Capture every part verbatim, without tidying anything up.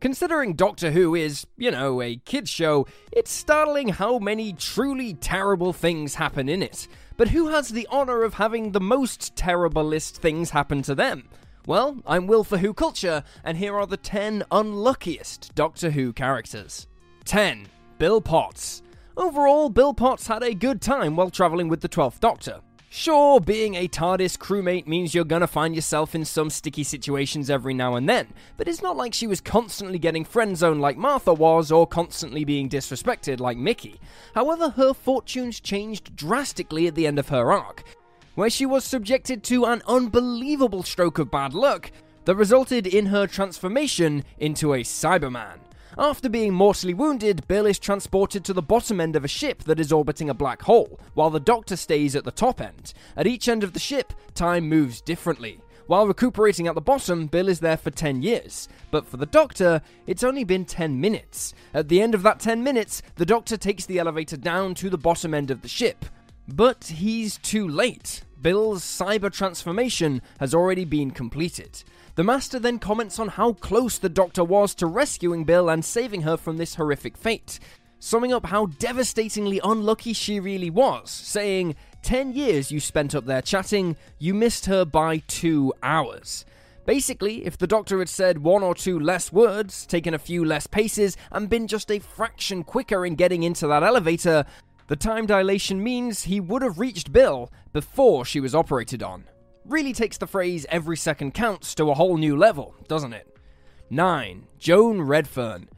Considering Doctor Who is, you know, a kids' show, it's startling how many truly terrible things happen in it. But who has the honour of having the most terriblest things happen to them? Well, I'm Will for Who Culture, and here are the ten unluckiest Doctor Who characters. ten. Bill Potts. Overall, Bill Potts had a good time while travelling with the Twelfth Doctor. Sure, being a TARDIS crewmate means you're gonna find yourself in some sticky situations every now and then, but it's not like she was constantly getting friendzoned like Martha was, or constantly being disrespected like Mickey. However, her fortunes changed drastically at the end of her arc, where she was subjected to an unbelievable stroke of bad luck that resulted in her transformation into a Cyberman. After being mortally wounded, Bill is transported to the bottom end of a ship that is orbiting a black hole, while the Doctor stays at the top end. At each end of the ship, time moves differently. While recuperating at the bottom, Bill is there for ten years, but for the Doctor, it's only been ten minutes. At the end of that ten minutes, the Doctor takes the elevator down to the bottom end of the ship, but he's too late. Bill's cyber transformation has already been completed. The Master then comments on how close the Doctor was to rescuing Bill and saving her from this horrific fate, summing up how devastatingly unlucky she really was, saying, ten years you spent up there chatting, you missed her by two hours. Basically, if the Doctor had said one or two less words, taken a few less paces, and been just a fraction quicker in getting into that elevator, the time dilation means he would have reached Bill before she was operated on. Really takes the phrase every second counts to a whole new level, doesn't it? nine. Joan Redfern.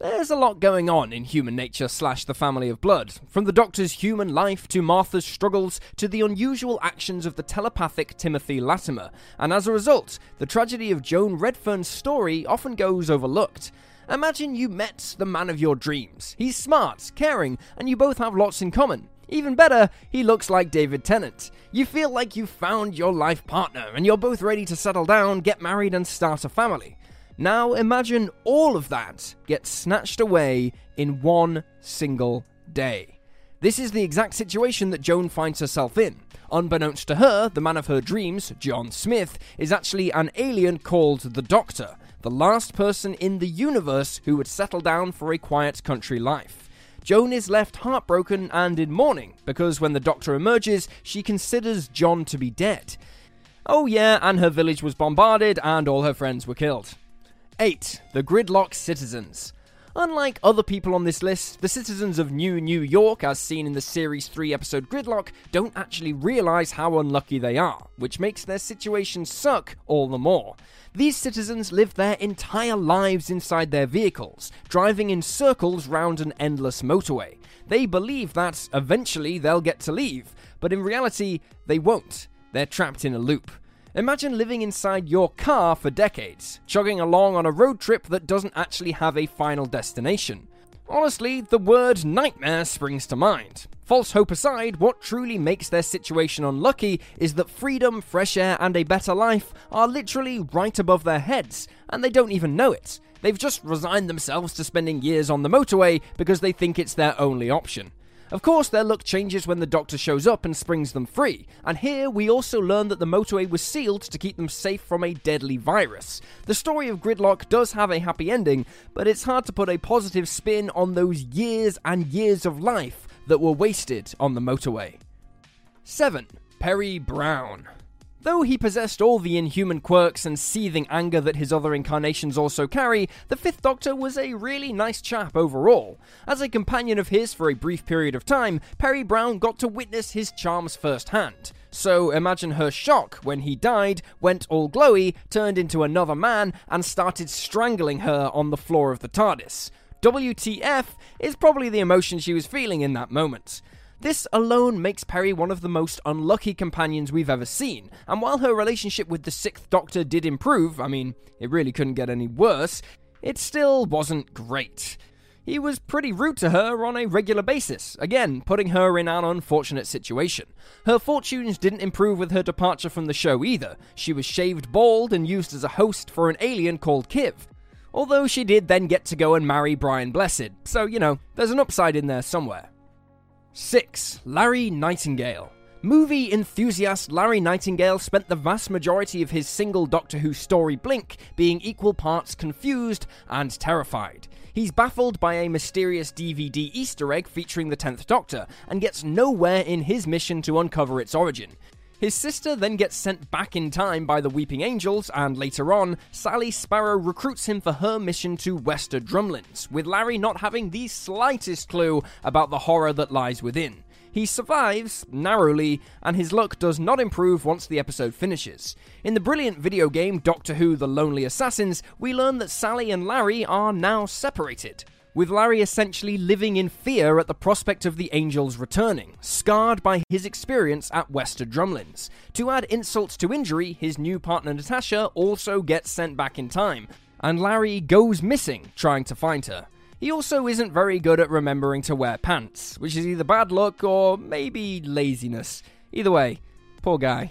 There's a lot going on in human nature slash the family of blood, from the Doctor's human life to Martha's struggles to the unusual actions of the telepathic Timothy Latimer, and as a result, the tragedy of Joan Redfern's story often goes overlooked. Imagine you met the man of your dreams. He's smart, caring, and you both have lots in common. Even better, he looks like David Tennant. You feel like you've found your life partner, and you're both ready to settle down, get married, and start a family. Now imagine all of that gets snatched away in one single day. This is the exact situation that Joan finds herself in. Unbeknownst to her, the man of her dreams, John Smith, is actually an alien called the Doctor, the last person in the universe who would settle down for a quiet country life. Joan is left heartbroken and in mourning, because when the Doctor emerges, she considers John to be dead. Oh yeah, and her village was bombarded and all her friends were killed. eight. The Gridlock Citizens. Unlike other people on this list, the citizens of New New York, as seen in the Series three episode Gridlock, don't actually realise how unlucky they are, which makes their situation suck all the more. These citizens live their entire lives inside their vehicles, driving in circles round an endless motorway. They believe that eventually they'll get to leave, but in reality, they won't. They're trapped in a loop. Imagine living inside your car for decades, chugging along on a road trip that doesn't actually have a final destination. Honestly, the word nightmare springs to mind. False hope aside, what truly makes their situation unlucky is that freedom, fresh air, and a better life are literally right above their heads, and they don't even know it. They've just resigned themselves to spending years on the motorway because they think it's their only option. Of course, their luck changes when the Doctor shows up and springs them free, and here we also learn that the motorway was sealed to keep them safe from a deadly virus. The story of Gridlock does have a happy ending, but it's hard to put a positive spin on those years and years of life that were wasted on the motorway. seven. Peri Brown. Though he possessed all the inhuman quirks and seething anger that his other incarnations also carry, the Fifth Doctor was a really nice chap overall. As a companion of his for a brief period of time, Peri Brown got to witness his charms firsthand. So imagine her shock when he died, went all glowy, turned into another man, and started strangling her on the floor of the TARDIS. W T F is probably the emotion she was feeling in that moment. This alone makes Peri one of the most unlucky companions we've ever seen, and while her relationship with the Sixth Doctor did improve, I mean, it really couldn't get any worse, it still wasn't great. He was pretty rude to her on a regular basis, again, putting her in an unfortunate situation. Her fortunes didn't improve with her departure from the show either. She was shaved bald and used as a host for an alien called Kiv. Although she did then get to go and marry Brian Blessed, so, you know, there's an upside in there somewhere. six. Larry Nightingale. Movie enthusiast Larry Nightingale spent the vast majority of his single Doctor Who story Blink being equal parts confused and terrified. He's baffled by a mysterious D V D Easter egg featuring the Tenth Doctor, and gets nowhere in his mission to uncover its origin. His sister then gets sent back in time by the Weeping Angels, and later on, Sally Sparrow recruits him for her mission to Western Drumlins, with Larry not having the slightest clue about the horror that lies within. He survives, narrowly, and his luck does not improve once the episode finishes. In the brilliant video game Doctor Who: The Lonely Assassins, we learn that Sally and Larry are now separated, with Larry essentially living in fear at the prospect of the Angels returning, scarred by his experience at Western Drumlins. To add insults to injury, his new partner Natasha also gets sent back in time, and Larry goes missing trying to find her. He also isn't very good at remembering to wear pants, which is either bad luck or maybe laziness. Either way, poor guy.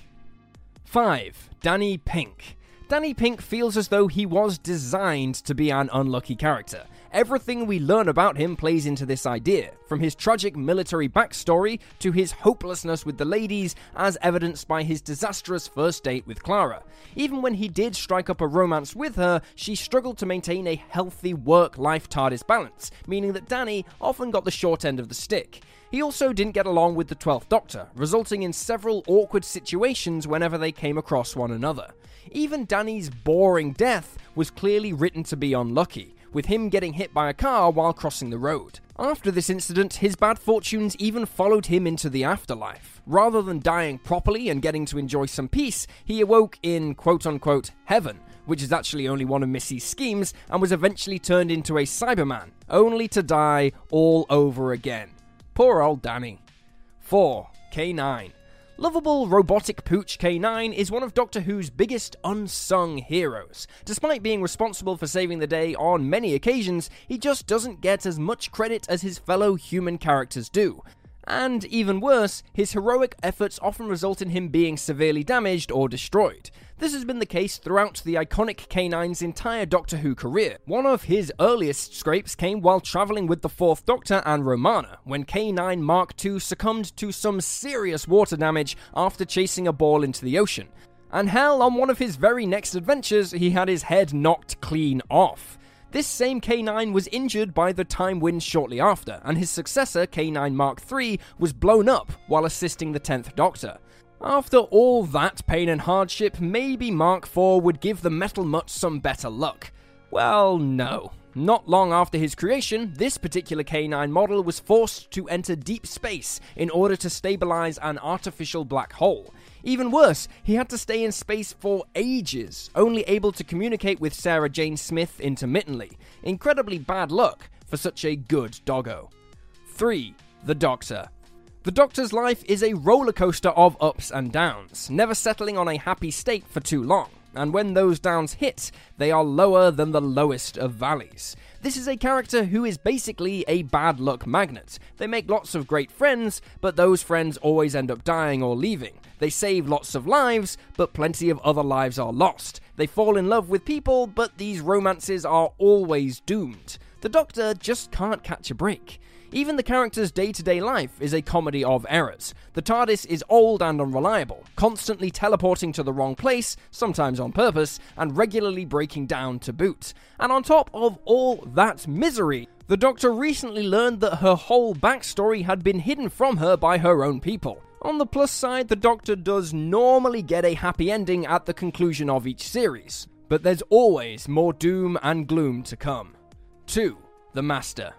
five. Danny Pink. Danny Pink feels as though he was designed to be an unlucky character. Everything we learn about him plays into this idea, from his tragic military backstory to his hopelessness with the ladies, as evidenced by his disastrous first date with Clara. Even when he did strike up a romance with her, she struggled to maintain a healthy work-life TARDIS balance, meaning that Danny often got the short end of the stick. He also didn't get along with the Twelfth Doctor, resulting in several awkward situations whenever they came across one another. Even Danny's boring death was clearly written to be unlucky, with him getting hit by a car while crossing the road. After this incident, his bad fortunes even followed him into the afterlife. Rather than dying properly and getting to enjoy some peace, he awoke in quote-unquote heaven, which is actually only one of Missy's schemes, and was eventually turned into a Cyberman, only to die all over again. Poor old Danny. four. K nine. Lovable robotic pooch K nine is one of Doctor Who's biggest unsung heroes. Despite being responsible for saving the day on many occasions, he just doesn't get as much credit as his fellow human characters do. And even worse, his heroic efforts often result in him being severely damaged or destroyed. This has been the case throughout the iconic K nine's entire Doctor Who career. One of his earliest scrapes came while travelling with the Fourth Doctor and Romana, when K nine Mark two succumbed to some serious water damage after chasing a ball into the ocean. And hell, on one of his very next adventures, he had his head knocked clean off. This same K nine was injured by the Time Wind shortly after, and his successor, K nine Mark three, was blown up while assisting the Tenth Doctor. After all that pain and hardship, maybe Mark four would give the Metal Mutt some better luck. Well, no. Not long after his creation, this particular K nine model was forced to enter deep space in order to stabilize an artificial black hole. Even worse, he had to stay in space for ages, only able to communicate with Sarah Jane Smith intermittently. Incredibly bad luck for such a good doggo. three. The Doctor. The Doctor's life is a roller coaster of ups and downs, never settling on a happy state for too long, and when those downs hit, they are lower than the lowest of valleys. This is a character who is basically a bad luck magnet. They make lots of great friends, but those friends always end up dying or leaving. They save lots of lives, but plenty of other lives are lost. They fall in love with people, but these romances are always doomed. The Doctor just can't catch a break. Even the character's day-to-day life is a comedy of errors. The TARDIS is old and unreliable, constantly teleporting to the wrong place, sometimes on purpose, and regularly breaking down to boot. And on top of all that misery, the Doctor recently learned that her whole backstory had been hidden from her by her own people. On the plus side, the Doctor does normally get a happy ending at the conclusion of each series, but there's always more doom and gloom to come. two. The Master.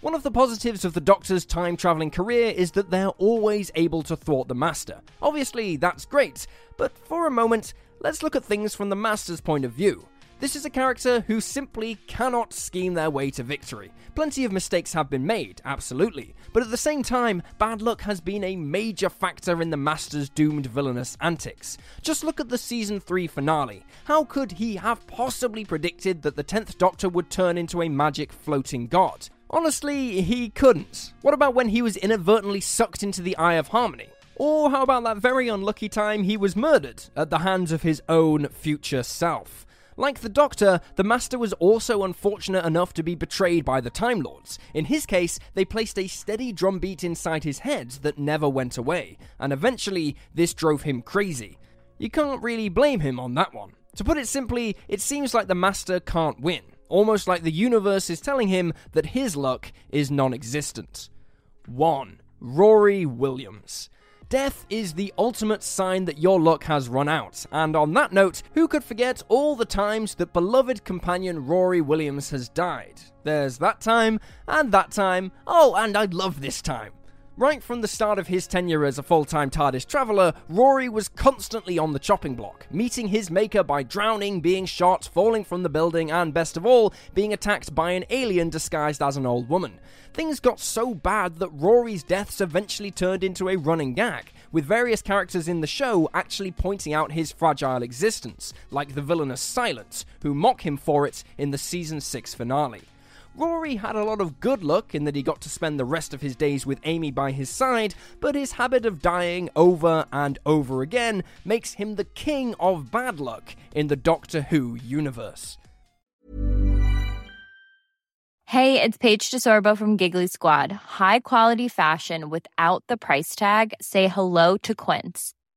One of the positives of the Doctor's time-travelling career is that they're always able to thwart the Master. Obviously, that's great, but for a moment, let's look at things from the Master's point of view. This is a character who simply cannot scheme their way to victory. Plenty of mistakes have been made, absolutely, but at the same time, bad luck has been a major factor in the Master's doomed villainous antics. Just look at the Season three finale. How could he have possibly predicted that the Tenth Doctor would turn into a magic floating god? Honestly, he couldn't. What about when he was inadvertently sucked into the Eye of Harmony? Or how about that very unlucky time he was murdered at the hands of his own future self? Like the Doctor, the Master was also unfortunate enough to be betrayed by the Time Lords. In his case, they placed a steady drumbeat inside his head that never went away, and eventually, this drove him crazy. You can't really blame him on that one. To put it simply, it seems like the Master can't win, almost like the universe is telling him that his luck is non-existent. one. Rory Williams. Death is the ultimate sign that your luck has run out, and on that note, who could forget all the times that beloved companion Rory Williams has died? There's that time, and that time, oh, and I love this time. Right from the start of his tenure as a full-time TARDIS traveller, Rory was constantly on the chopping block, meeting his maker by drowning, being shot, falling from the building, and best of all, being attacked by an alien disguised as an old woman. Things got so bad that Rory's deaths eventually turned into a running gag, with various characters in the show actually pointing out his fragile existence, like the villainous Silence, who mock him for it in the Season six finale. Rory had a lot of good luck in that he got to spend the rest of his days with Amy by his side, but his habit of dying over and over again makes him the king of bad luck in the Doctor Who universe. Hey, it's Paige DeSorbo from Giggly Squad. High quality fashion without the price tag. Say hello to Quince.